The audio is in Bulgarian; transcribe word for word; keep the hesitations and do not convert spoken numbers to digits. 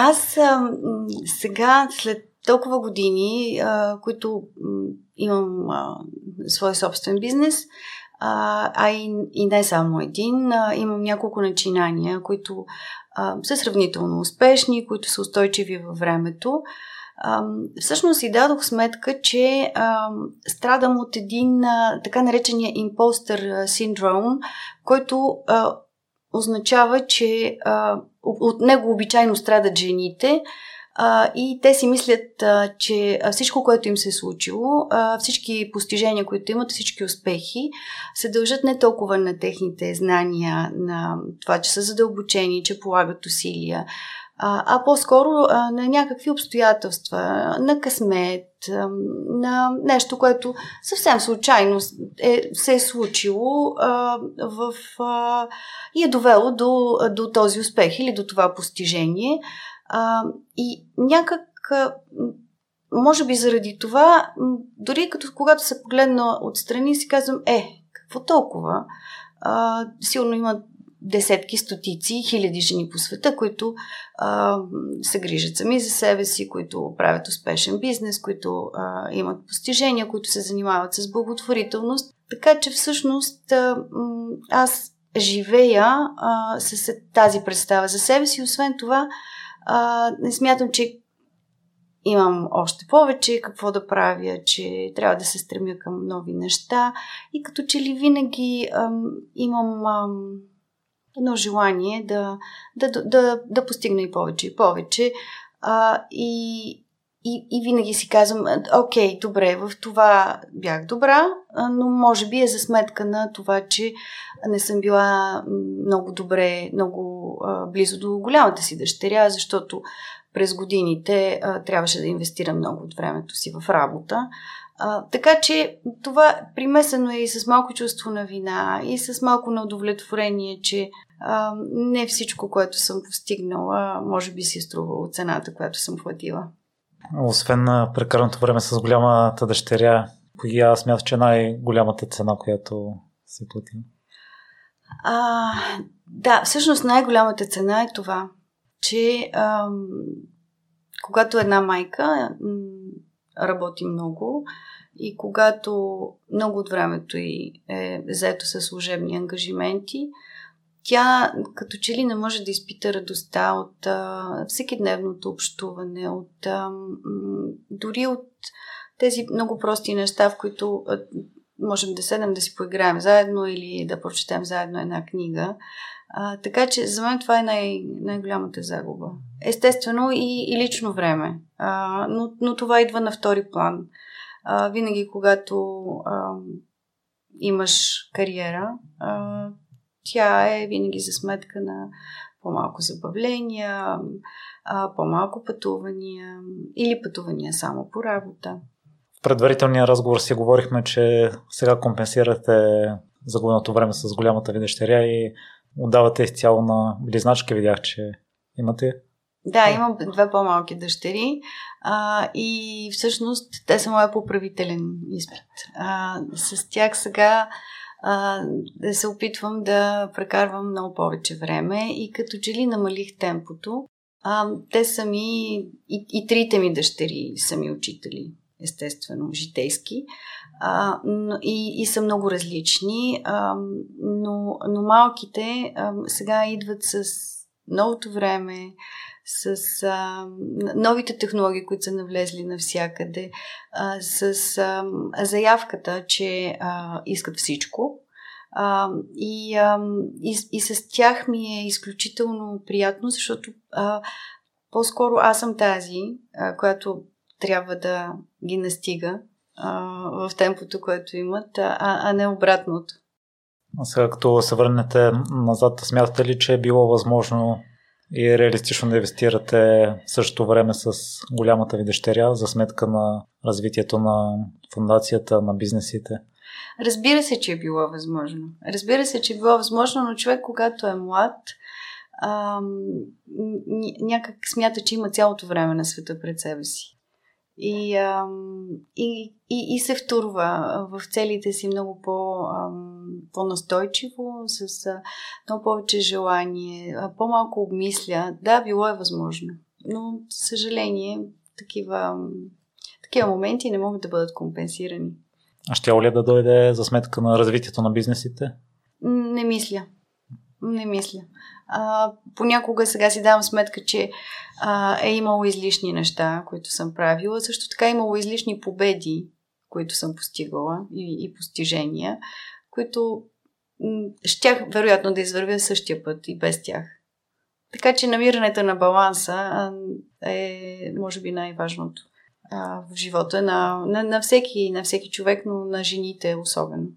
Аз а, сега, след толкова години, а, които м, имам а, свой собствен бизнес, а, а и, и не само един, а, имам няколко начинания, които а, са сравнително успешни, които са устойчиви във времето. А, всъщност си дадох сметка, че а, страдам от един а, така наречения импостър синдром, който а, означава, че а, от него обичайно страдат жените а, и те си мислят, а, че всичко, което им се е случило, а, всички постижения, които имат, всички успехи, се дължат не толкова на техните знания, на това, че са задълбочени, че полагат усилия, а, а по-скоро а, на някакви обстоятелства, на късмет, а, на нещо, което съвсем случайно е, се е случило а, в, а, и е довело до, до този успех или до това постижение. А, и някак, а, може би заради това, дори като когато се погледна отстрани, си казвам, е, какво толкова? А, сигурно има десетки, стотици, хиляди жени по света, които а, се грижат сами за себе си, които правят успешен бизнес, които а, имат постижения, които се занимават с благотворителност. Така че всъщност а, аз живея а, с тази представа за себе си. Освен това, а, не смятам, че имам още повече какво да правя, че трябва да се стремя към нови неща и като че ли винаги а, имам... А, едно желание да, да, да, да постигна и повече и повече. А, и, и, и винаги си казвам, окей, добре, в това бях добра, но може би е за сметка на това, че не съм била много добре, много а, близо до голямата си дъщеря, защото през годините а, трябваше да инвестирам много от времето си в работа. А, така че това примесено е и с малко чувство на вина, и с малко неудовлетворение, че а, не всичко, което съм постигнала, може би си струвало цената, която съм платила. Освен на прекарното време с голямата дъщеря, коя смятам, че е най-голямата цена, която се плати? А, да, всъщност най-голямата цена е това, че а, когато една майка... работи много и когато много от времето ѝ е заето със служебни ангажименти, тя като че ли не може да изпита радостта от а, всекидневното общуване, от, а, м- дори от тези много прости неща, в които а, можем да седнем да си поиграем заедно или да прочетем заедно една книга. А, така че за мен това е най- най-голямата загуба. Естествено и, и лично време, а, но, но това идва на втори план. А, винаги когато а, имаш кариера, а, тя е винаги за сметка на по-малко забавления, а, по-малко пътувания или пътувания само по работа. В предварителния разговор си говорихме, че сега компенсирате загубеното време с голямата ви дъщеря и отдавате изцяло на близначки, видях, че имате. Да, имам две по-малки дъщери а, и всъщност те са моят поправителен изпит. А, с тях сега а, да се опитвам да прекарвам много повече време и като че ли намалих темпото. А, те сами, и, и трите ми дъщери са ми учители, естествено, житейски. А, и, и са много различни, а, но, но малките а, сега идват с новото време, с а, новите технологии, които са навлезли навсякъде, а, с а, заявката, че а, искат всичко. А, и, а, и, и с тях ми е изключително приятно, защото а, по-скоро аз съм тази, а, която трябва да ги настига в темпото, което имат, а, а не обратното. А сега, като се върнете назад, смятате ли, че е било възможно и реалистично да инвестирате същото време с голямата ви дъщеря за сметка на развитието на фондацията, на бизнесите? Разбира се, че е било възможно. Разбира се, че е било възможно, но човек, когато е млад, а, някак смята, че има цялото време на света пред себе си. И, а, и, и, и се втурва в целите си много по, а, по-настойчиво, с а, много повече желание, а, по-малко обмисля. Да, било е възможно. но, за съжаление, такива, такива моменти не могат да бъдат компенсирани. А ще ли да дойде за сметка на развитието на бизнесите? Не мисля. Не мисля. А, понякога сега си давам сметка, че а, е имало излишни неща, които съм правила. Също така е имало излишни победи, които съм постигала и, и постижения, които м- щях вероятно да извървя същия път и без тях. Така че намирането на баланса е, може би, най-важното а, в живота на, на, на, всеки, на всеки човек, но на жените особено.